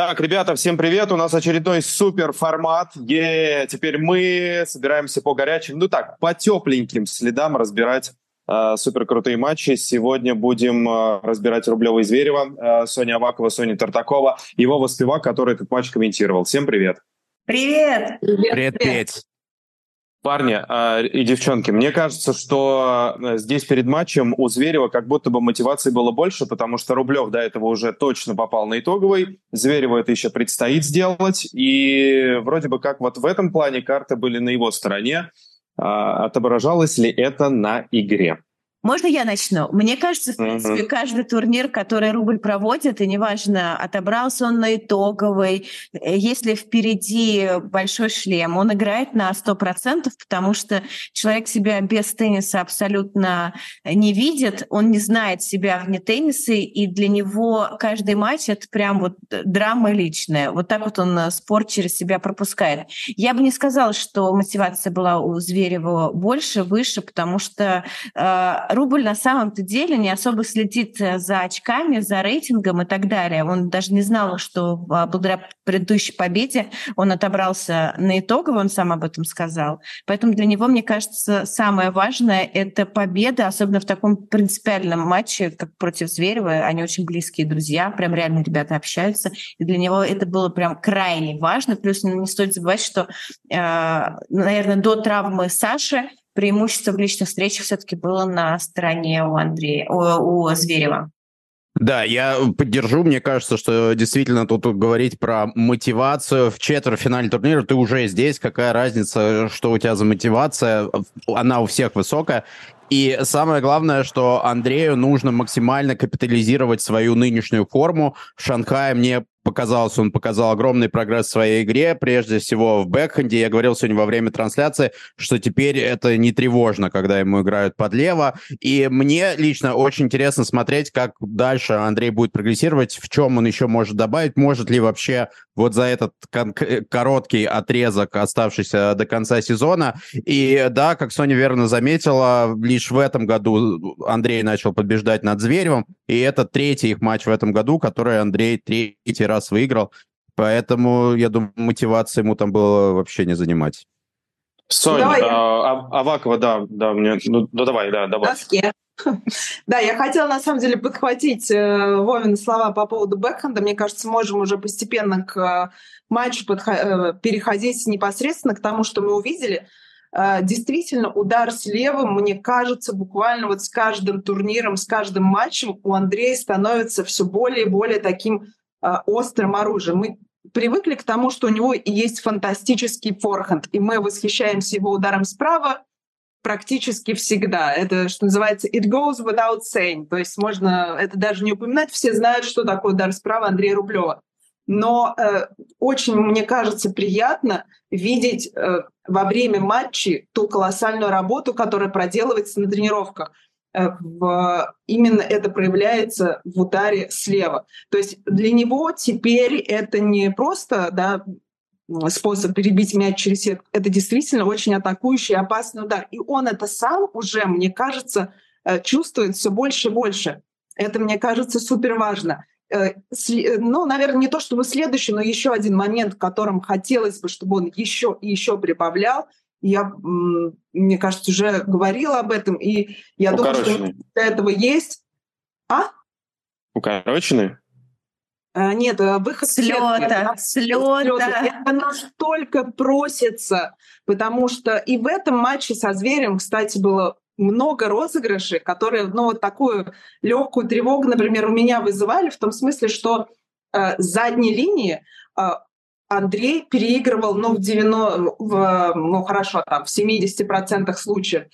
Так, ребята, всем привет. У нас очередной супер формат. Теперь мы собираемся по горячим, по тепленьким следам разбирать супер крутые матчи. Сегодня будем разбирать Рублёва и Зверева, Соня Авакова, Соня Тартакова, его воспевак, который этот матч комментировал. Всем привет. Привет. Привет, Петь. Парни и девчонки, мне кажется, что здесь перед матчем у Зверева как будто бы мотивации было больше, потому что Рублёв до этого уже точно попал на итоговый, Звереву это еще предстоит сделать, и вроде бы как вот в этом плане карты были на его стороне. Отображалось ли это на игре? Можно я начну? Мне кажется, в принципе, каждый турнир, который Рубль проводит, и неважно, отобрался он на итоговый, если впереди большой шлем, он играет на 100%, потому что человек себя без тенниса абсолютно не видит, он не знает себя вне тенниса, и для него каждый матч — это прям вот драма личная. Вот так вот он спорт через себя пропускает. Я бы не сказала, что мотивация была у Зверева больше, выше, потому что... Рубль на самом-то деле не особо следит за очками, за рейтингом и так далее. Он даже не знал, что благодаря предыдущей победе он отобрался на итоговый, он сам об этом сказал. Поэтому для него, мне кажется, самое важное — это победа, особенно в таком принципиальном матче, как против Зверева. Они очень близкие друзья, прям реально ребята общаются. И для него это было прям крайне важно. Плюс не стоит забывать, что, наверное, до травмы Саши преимущество в личных встречах все-таки было на стороне у Зверева. Да, я поддержу. Мне кажется, что действительно тут говорить про мотивацию в четвертьфинале турнира, ты уже здесь, какая разница, что у тебя за мотивация, она у всех высокая. И самое главное, что Андрею нужно максимально капитализировать свою нынешнюю форму. В Шанхае мне показалось, он показал огромный прогресс в своей игре, прежде всего в бэкхенде. Я говорил сегодня во время трансляции, что теперь это не тревожно, когда ему играют подлево. И мне лично очень интересно смотреть, как дальше Андрей будет прогрессировать, в чем он еще может добавить, может ли вообще вот за этот короткий отрезок, оставшийся до конца сезона. И да, как Соня верно заметила, лишь в этом году Андрей начал побеждать над Зверевым, и это третий их матч в этом году, который Андрей третий раз выиграл, поэтому, я думаю, мотивации ему там было вообще не занимать. Соня, Авакова, давай. Да, я хотела на самом деле подхватить Вовины слова по поводу бэкхенда. Мне кажется, можем уже постепенно к матчу переходить непосредственно к тому, что мы увидели. Действительно, удар с левым, мне кажется, буквально вот с каждым турниром, с каждым матчем у Андрея становится все более и более таким острым оружием. Мы привыкли к тому, что у него и есть фантастический форхенд, и мы восхищаемся его ударом справа практически всегда. Это, что называется, it goes without saying. То есть можно это даже не упоминать, все знают, что такое удар справа Андрея Рублёва. Но очень, мне кажется, приятно видеть во время матчей ту колоссальную работу, которая проделывается на тренировках. Именно это проявляется в ударе слева. То есть для него теперь это не просто способ перебить мяч через сетку, это действительно очень атакующий и опасный удар. И он это сам уже, мне кажется, чувствует все больше и больше. Это, мне кажется, суперважно. Ну, наверное, не то чтобы следующий, но еще один момент, которым хотелось бы, чтобы он еще и еще прибавлял. Я, мне кажется, уже говорила об этом, и я думаю, что для этого есть... Укороченный? Нет, выход с лёта. Это настолько просится, потому что и в этом матче со Зверем, кстати, было... много розыгрышей, которые, вот такую легкую тревогу, например, у меня вызывали, в том смысле, что с задней линии Андрей переигрывал, в 70% случаев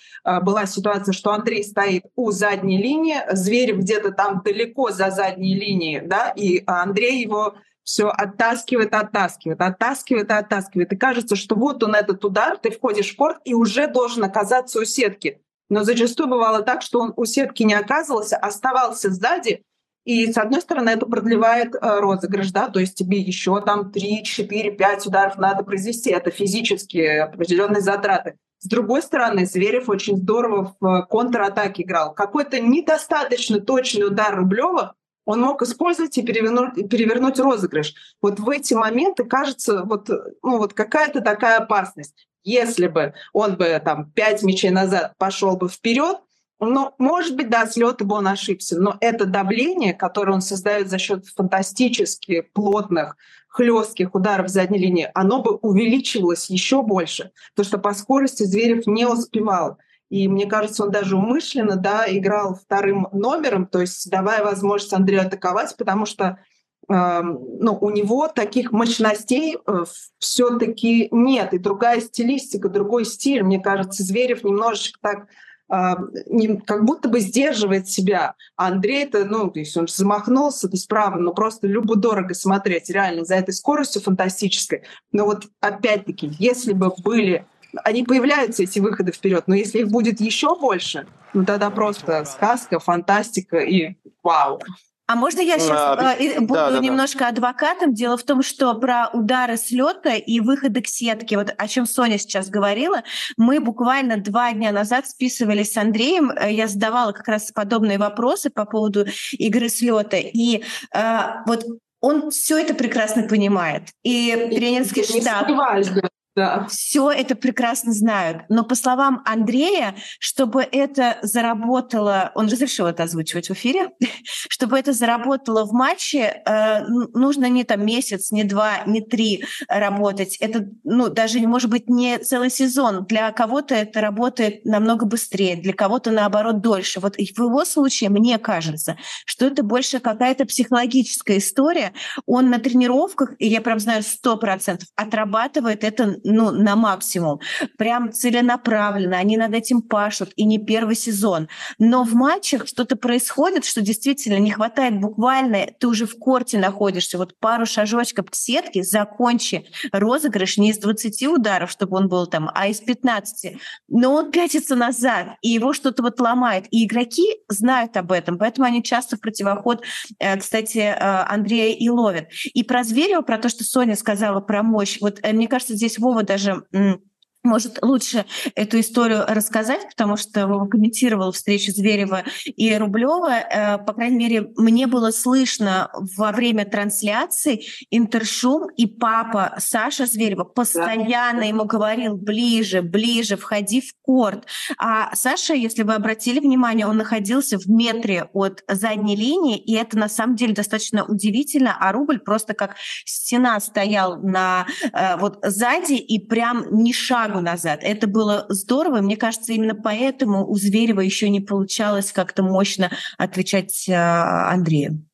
была ситуация, что Андрей стоит у задней линии, Зверев где-то там далеко за задней линией, и Андрей его все оттаскивает. И кажется, что вот он этот удар, ты входишь в корт и уже должен оказаться у сетки. Но зачастую бывало так, что он у сетки не оказывался, оставался сзади, и, с одной стороны, это продлевает розыгрыш, то есть тебе еще там 3, 4, 5 ударов надо произвести, это физически определенные затраты. С другой стороны, Зверев очень здорово в контратаке играл. Какой-то недостаточно точный удар Рублёва он мог использовать и перевернуть розыгрыш. Вот в эти моменты кажется вот какая-то такая опасность. Если бы он бы там 5 мячей назад пошел бы вперед, ну, может быть, да, с лёта бы он ошибся, но это давление, которое он создает за счет фантастически плотных, хлестких ударов задней линии, оно бы увеличивалось еще больше, потому что по скорости Зверев не успевал. И мне кажется, он даже умышленно, да, играл вторым номером, то есть давая возможность Андрею атаковать, потому что у него таких мощностей все-таки нет. И другая стилистика, другой стиль. Мне кажется, Зверев немножечко так как будто бы сдерживает себя. А Андрей-то, он же замахнулся, это справа, просто любо-дорого смотреть, реально, за этой скоростью фантастической. Но вот опять-таки, если бы были... Они появляются, эти выходы вперед, но если их будет еще больше, тогда просто сказка, фантастика и вау. А можно я сейчас буду немножко адвокатом? Дело в том, что про удары с лёта и выходы к сетке, вот о чем Соня сейчас говорила, мы буквально 2 дня назад списывались с Андреем, я задавала как раз подобные вопросы по поводу игры с лёта, и он все это прекрасно понимает. И тренерский штаб... Да. Все это прекрасно знают. Но по словам Андрея, чтобы это заработало, он разрешил это озвучивать в эфире, чтобы это заработало в матче, нужно не месяц, не 2, не 3 работать. Это даже, может быть, не целый сезон. Для кого-то это работает намного быстрее, для кого-то, наоборот, дольше. Вот и в его случае, мне кажется, что это больше какая-то психологическая история. Он на тренировках, и я прям знаю 100%, отрабатывает это на максимум. Прям целенаправленно. Они над этим пашут. И не первый сезон. Но в матчах что-то происходит, что действительно не хватает буквально. Ты уже в корте находишься. Вот пару шажочков к сетке, закончи розыгрыш не из 20 ударов, чтобы он был там, а из 15. Но он пятится назад, и его что-то ломает. И игроки знают об этом. Поэтому они часто в противоход, кстати, Андрея и ловят. И про Зверева, про то, что Соня сказала про мощь. Вот мне кажется, здесь Вова даже может лучше эту историю рассказать, потому что Вова комментировал встречу Зверева и Рублёва. По крайней мере, мне было слышно во время трансляции интершум, и папа Саша Зверева постоянно ему говорил: ближе, ближе, входи в корт. А Саша, если вы обратили внимание, он находился в метре от задней линии, и это на самом деле достаточно удивительно, а Рубль просто как стена стоял на сзади и прям ни шагу назад. Это было здорово. Мне кажется, именно поэтому у Зверева еще не получалось как-то мощно отвечать Андрею.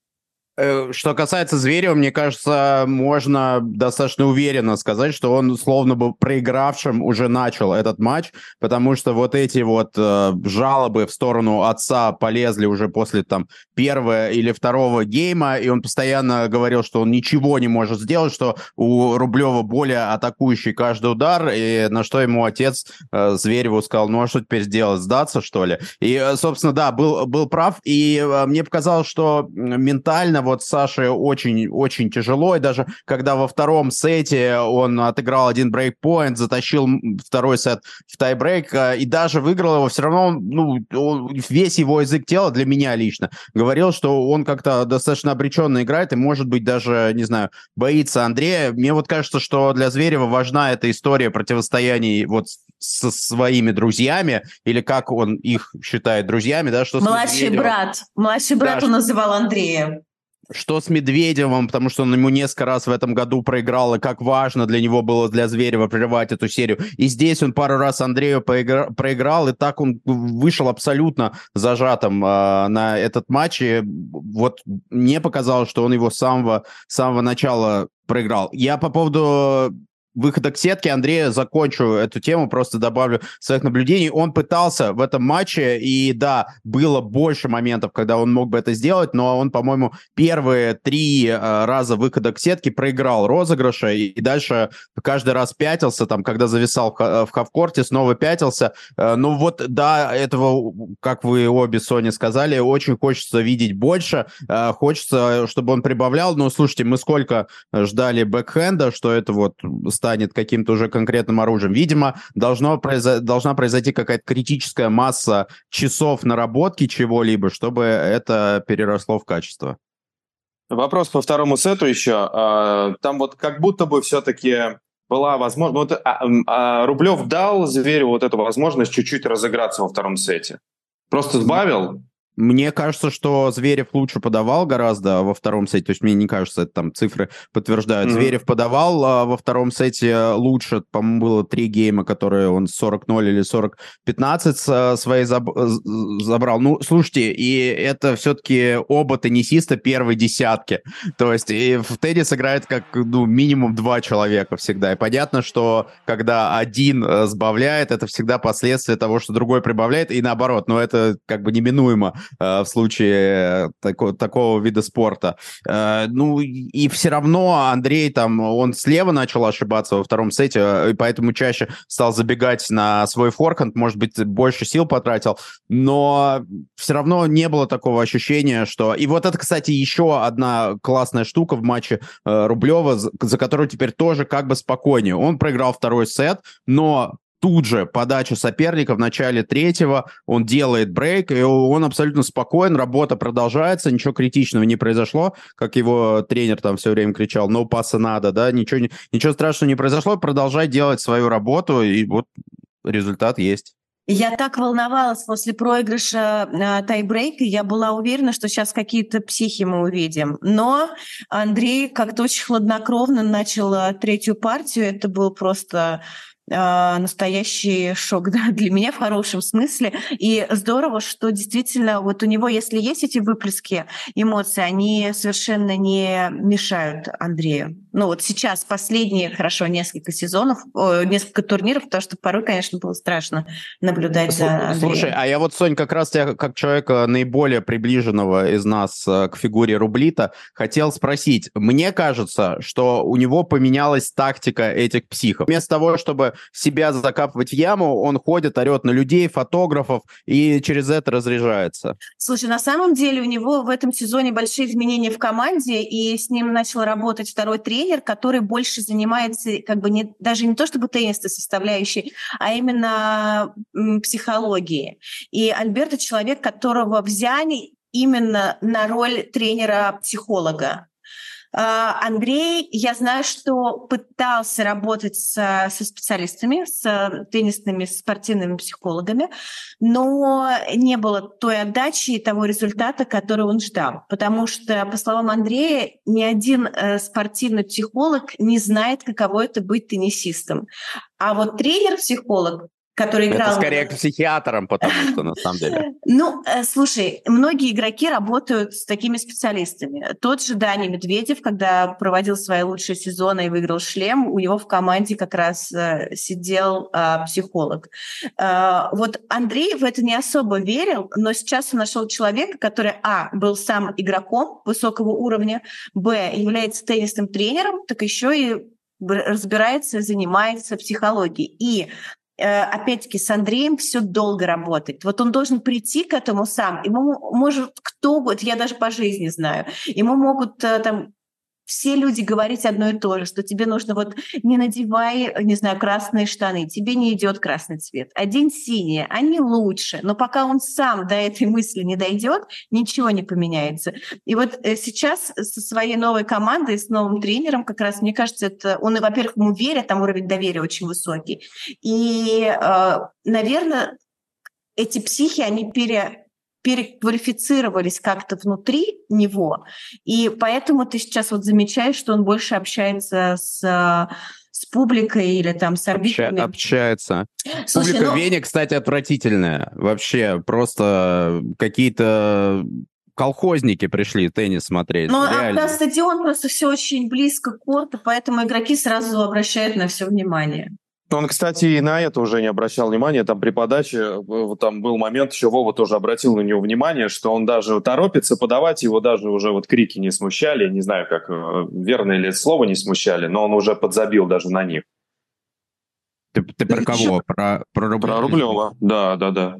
Что касается Зверева, мне кажется, можно достаточно уверенно сказать, что он словно бы проигравшим уже начал этот матч, потому что эти жалобы в сторону отца полезли уже после первого или второго гейма, и он постоянно говорил, что он ничего не может сделать, что у Рублёва более атакующий каждый удар, и на что ему отец Звереву сказал: а что теперь сделать, сдаться, что ли? И, собственно, да, был прав, и мне показалось, что ментально Саше очень-очень тяжело, и даже когда во втором сете он отыграл 1 брейкпоинт, затащил второй сет в тайбрейк и даже выиграл его, все равно весь его язык тела для меня лично говорил, что он как-то достаточно обреченно играет и, может быть, даже, не знаю, боится Андрея. Мне кажется, что для Зверева важна эта история противостояний со своими друзьями, или как он их считает друзьями, да, что младший брат он называл Андрея. Что с Медведевым, потому что он ему несколько раз в этом году проиграл, и как важно для него было, для Зверева, прерывать эту серию. И здесь он пару раз Андрею проиграл, и так он вышел абсолютно зажатым на этот матч. И мне показалось, что он его с самого начала проиграл. Я по поводу выхода к сетке Андрея закончу эту тему, просто добавлю своих наблюдений. Он пытался в этом матче, и да, было больше моментов, когда он мог бы это сделать, но он, по-моему, первые 3 раза выхода к сетке проиграл розыгрыши, и дальше каждый раз пятился, когда зависал в хавкорте, снова пятился. Этого, как вы обе, Соня, сказали, очень хочется видеть больше, хочется, чтобы он прибавлял. Но слушайте, мы сколько ждали бэкхенда, что это станет каким-то уже конкретным оружием. Видимо, должна произойти какая-то критическая масса часов наработки чего-либо, чтобы это переросло в качество. Вопрос по второму сету еще. Там вот как будто бы все-таки была возможность... Вот, Рублев дал Звереву вот эту возможность чуть-чуть разыграться во втором сете. Просто сбавил... Мне кажется, что Зверев лучше подавал гораздо во втором сете. То есть мне не кажется, это там цифры подтверждают. Mm-hmm. Зверев подавал во втором сете лучше. По-моему, было 3 гейма, которые он 40-0 или 40-15 свои забрал. Ну, слушайте, и это все-таки оба теннисиста первой десятки. То есть и в теннис играет как минимум 2 человека всегда. И понятно, что когда один сбавляет, это всегда последствия того, что другой прибавляет, и наоборот. Но это как бы неминуемо в случае такого вида спорта. Ну, и все равно Андрей там, он слева начал ошибаться во втором сете, и поэтому чаще стал забегать на свой форхенд, может быть, больше сил потратил, но все равно не было такого ощущения, что... И вот это, кстати, еще одна классная штука в матче Рублева, за которую теперь тоже как бы спокойнее. Он проиграл второй сет, но... Тут же подача соперника в начале третьего, он делает брейк, и он абсолютно спокоен, работа продолжается, ничего критичного не произошло, как его тренер там все время кричал, но паса надо, да, ничего страшного не произошло, продолжай делать свою работу, и вот результат есть. Я так волновалась после проигрыша тайбрейка, я была уверена, что сейчас какие-то психи мы увидим. Но Андрей как-то очень хладнокровно начал третью партию, это был просто... настоящий шок, да, для меня в хорошем смысле. И здорово, что действительно вот у него, если есть эти выплески эмоций, они совершенно не мешают Андрею. Ну вот сейчас последние, хорошо, несколько сезонов, несколько турниров, потому что порой, конечно, было страшно наблюдать за Андреем. Слушай, а я вот, Сонь, как раз тебя, как человека наиболее приближенного из нас к фигуре Рублита, хотел спросить. Мне кажется, что у него поменялась тактика этих психов. Вместо того, чтобы себя закапывать в яму, он ходит, орет на людей, фотографов, и через это разряжается. Слушай, на самом деле у него в этом сезоне большие изменения в команде, и с ним начал работать второй тренер, который больше занимается как бы не, даже не то чтобы теннисной составляющей, а именно психологией. И Альберто — человек, которого взяли именно на роль тренера-психолога. Андрей, я знаю, что пытался работать со специалистами, с теннисными спортивными психологами, но не было той отдачи и того результата, который он ждал. Потому что, по словам Андрея, ни один спортивный психолог не знает, каково это быть теннисистом. А вот тренер-психолог, который играл... Это скорее к психиатрам, потому что, на самом деле. Ну, слушай, многие игроки работают с такими специалистами. Тот же Даня Медведев, когда проводил свои лучшие сезоны и выиграл шлем, у него в команде как раз сидел психолог. Вот Андрей в это не особо верил, но сейчас он нашел человека, который, был сам игроком высокого уровня, является теннисным тренером, так еще и разбирается, занимается психологией. И опять-таки, с Андреем все долго работает. Вот он должен прийти к этому сам. Ему может кто угодно, я даже по жизни знаю, ему могут там все люди говорить одно и то же, что тебе нужно вот не надевай, не знаю, красные штаны, тебе не идет красный цвет, одень синие, они лучше. Но пока он сам до этой мысли не дойдет, ничего не поменяется. И вот сейчас со своей новой командой, с новым тренером, как раз, мне кажется, это он, во-первых, ему верит, там уровень доверия очень высокий. И, наверное, эти психи, они переквалифицировались как-то внутри него, и поэтому ты сейчас вот замечаешь, что он больше общается с публикой или там с арбитрами. Общается. Слушай, публика в Вене, кстати, отвратительная. Вообще просто какие-то... Колхозники пришли теннис смотреть. Ну, а на стадион просто все очень близко к корту, поэтому игроки сразу обращают на все внимание. Он, кстати, и на это уже не обращал внимания. Там при подаче там был момент, еще Вова тоже обратил на него внимание, что он даже торопится подавать, его даже уже вот крики не смущали, не знаю, как верное ли слово не смущали, но он уже подзабил даже на них. Ты про кого? Про Рублева? Про Рублева, да.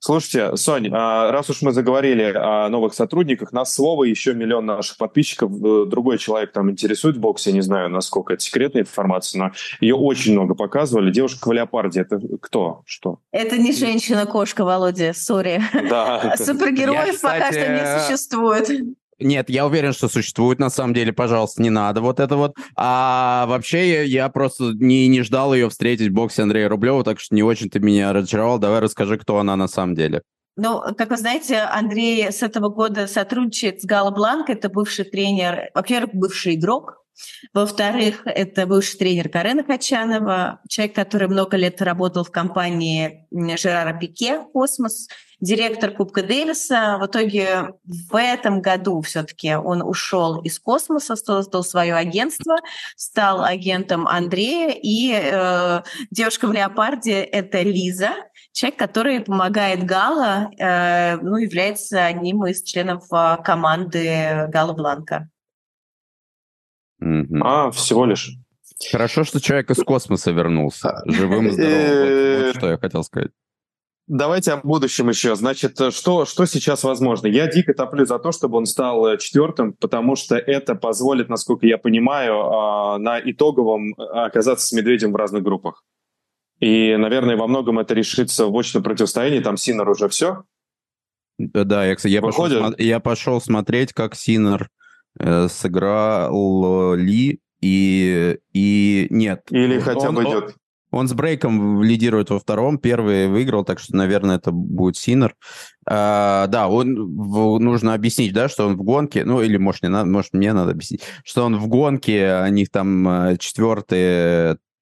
Слушайте, Сонь, раз уж мы заговорили о новых сотрудниках, нас слово еще миллион наших подписчиков, другой человек там интересует в боксе, не знаю, насколько это секретная информация, но ее очень много показывали. Девушка в леопарде, это кто? Что? Это не женщина-кошка, Володя, сори. Да, супергероев пока что не существует. Нет, я уверен, что существует, на самом деле, пожалуйста, не надо вот это вот. А вообще я просто не ждал ее встретить в боксе Андрея Рублёва, так что не очень ты меня разочаровал. Давай расскажи, кто она на самом деле. Ну, как вы знаете, Андрей с этого года сотрудничает с Гала Бланк. Это бывший тренер, во-первых, бывший игрок. Во-вторых, это бывший тренер Карена Хачанова, человек, который много лет работал в компании Жерара Пике «Космос», директор Кубка Дэвиса. В итоге в этом году все-таки он ушел из «Космоса», создал свое агентство, стал агентом Андрея. И девушка в «Леопарде» — это Лиза, человек, который помогает Гала, является одним из членов команды Гала Бланка. Mm-hmm. Всего лишь. Хорошо, что человек из космоса вернулся. Живым и здоровым. Вот что я хотел сказать. Давайте о будущем еще. Значит, что сейчас возможно? Я дико топлю за то, чтобы он стал четвертым, потому что это позволит, насколько я понимаю, на итоговом оказаться с Медведем в разных группах. И, наверное, во многом это решится в очном противостоянии. Там Синнер уже все. Да, я пошел смотреть, как Синнер сыграл Ли и нет. Или хотя бы идет. Он с брейком лидирует во втором, первый выиграл, так что, наверное, это будет Синнер. Нужно объяснить, да, что он в гонке, или, может, мне надо объяснить, что он в гонке, они там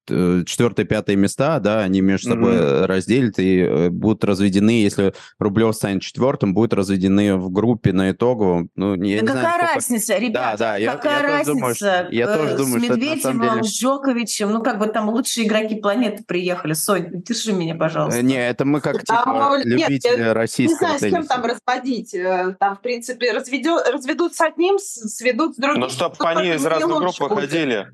четвертые-пятые места, да, они между собой разделят и будут разведены, если Рублёв станет четвертым, будут разведены в группе на итоговом. Разница, ребята? Какая разница? Я тоже думаю, что это на самом деле... С Джоковичем, там лучшие игроки планеты приехали. Сонь, держи меня, пожалуйста. Нет, это мы как любители российского тенниса. Не знаю, с кем там разводить. Там, в принципе, разведут с одним, сведут с другим. Ну, чтобы они из разных групп выходили.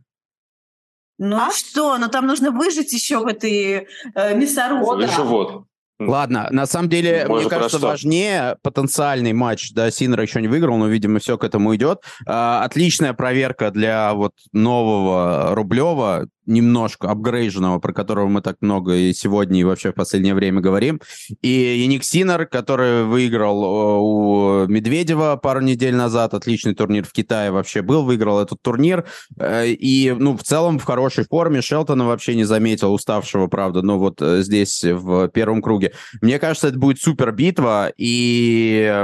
Там нужно выжить еще в этой мясорубке. Живот. Ладно, на самом деле, мне кажется, важнее потенциальный матч. Да, Синнер еще не выиграл, но, видимо, все к этому идет. Отличная проверка для нового Рублёва, немножко апгрейженного, про которого мы так много и сегодня, и вообще в последнее время говорим. И Янник Синнер, который выиграл у Медведева пару недель назад, отличный турнир в Китае вообще был, выиграл этот турнир. И, в целом, в хорошей форме. Шелтона вообще не заметил, уставшего, правда, здесь, в первом круге. Мне кажется, это будет супер битва, и...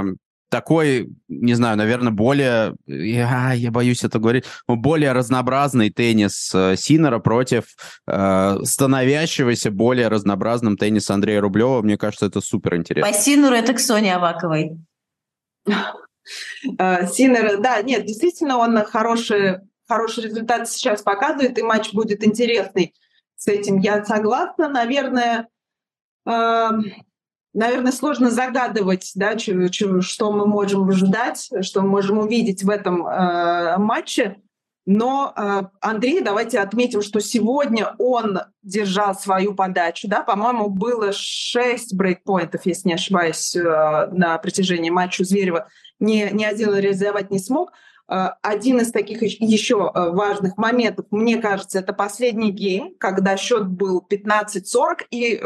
Такой, не знаю, наверное, более, я боюсь это говорить, более разнообразный теннис Синнера против становящегося более разнообразным тенниса Андрея Рублёва. Мне кажется, это супер интересно. По Синнеру это к Соне Аваковой. Синнер, да, нет, действительно, он хороший результат сейчас показывает, и матч будет интересный. С этим я согласна. Наверное, сложно загадывать, да, что мы можем ждать, что мы можем увидеть в этом матче. Но, Андрей, давайте отметим, что сегодня он держал свою подачу. Да? По-моему, было 6 брейкпоинтов, если не ошибаюсь, на протяжении матча Зверева. Ни один реализовать не смог. Один из таких еще важных моментов, мне кажется, это последний гейм, когда счет был 15-40 и...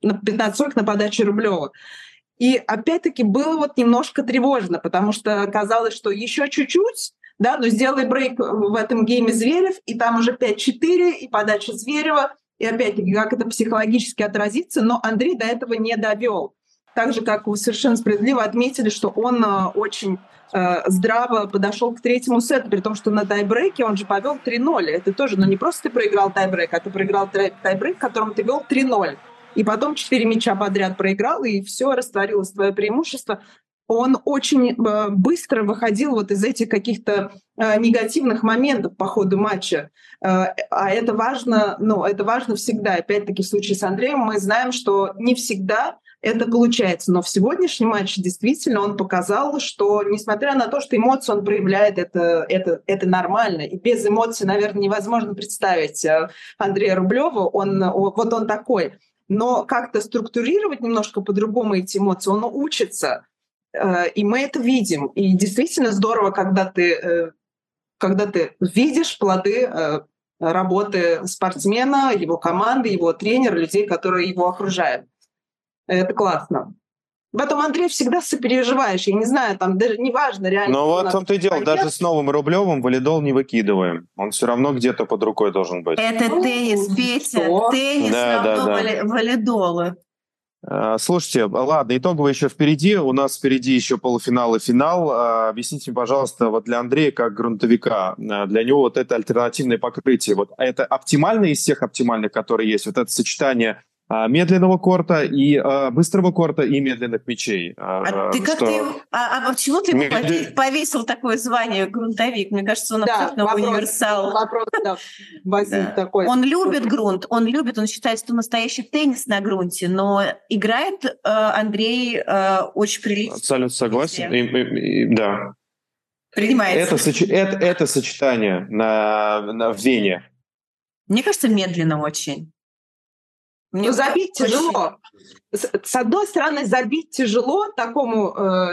15-40 на подаче Рублёва. И опять-таки было немножко тревожно, потому что казалось, что еще чуть-чуть, да, но сделай брейк в этом гейме Зверев, и там уже 5-4, и подача Зверева, и опять-таки как это психологически отразится, но Андрей до этого не довел. Так же, как вы совершенно справедливо отметили, что он очень здраво подошел к третьему сету, при том, что на тайбрейке он же повел 3-0. Это тоже, не просто ты проиграл тайбрейк, а ты проиграл тайбрейк, которым ты вел 3-0. И потом 4 мяча подряд проиграл, и все, растворилось твое преимущество. Он очень быстро выходил из этих каких-то негативных моментов по ходу матча. А это важно, это важно всегда. Опять-таки, в случае с Андреем мы знаем, что не всегда это получается. Но в сегодняшнем матче действительно он показал, что, несмотря на то, что эмоции он проявляет, это нормально. И без эмоций, наверное, невозможно представить Андрея Рублёва. Он такой. Но как-то структурировать немножко по-другому эти эмоции, он учится, и мы это видим. И действительно здорово, когда ты видишь плоды работы спортсмена, его команды, его тренера, людей, которые его окружают. Это классно. Потом, Андрей, всегда сопереживаешь. Я не знаю, там даже неважно реально. Но вот в том-то и дело, даже с новым Рублевым валидол не выкидываем. Он все равно где-то под рукой должен быть. Это теннис, Петя. Теннис, да. Валидолы. Слушайте, ладно, итоговое еще впереди. У нас впереди еще полуфинал и финал. Объясните, пожалуйста, вот для Андрея как грунтовика, для него вот это альтернативное покрытие, вот это оптимальное из всех оптимальных, которые есть, вот это сочетание медленного корта и быстрого корта и медленных мячей. Почему ты повесил такое звание грунтовик? Мне кажется, он абсолютно универсал. Он любит грунт, он считает, что настоящий теннис на грунте, но играет Андрей очень прилично. Абсолютно согласен, да. Принимается. Это сочетание в Вене. Мне кажется, медленно очень. Ну, забить тяжело. С одной стороны, забить тяжело такому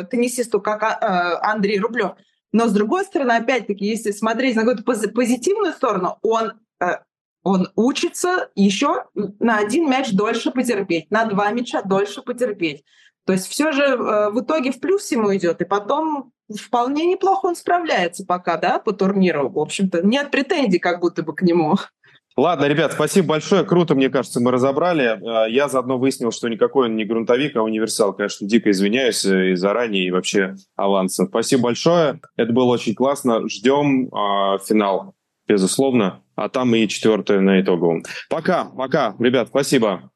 теннисисту, как Андрей Рублёв. Но с другой стороны, опять-таки, если смотреть на какую-то позитивную сторону, он учится еще на один мяч дольше потерпеть, на два мяча дольше потерпеть. То есть все же в итоге в плюс ему идет. И потом вполне неплохо он справляется пока, да, по турниру. В общем-то, нет претензий как будто бы к нему. Ладно, ребят, спасибо большое. Круто, мне кажется, мы разобрали. Я заодно выяснил, что никакой он не грунтовик, а универсал. Конечно, дико извиняюсь и заранее, и вообще авансом. Спасибо большое. Это было очень классно. Ждем финал, безусловно. А там и четвертое на итоговом. Пока, ребят, спасибо.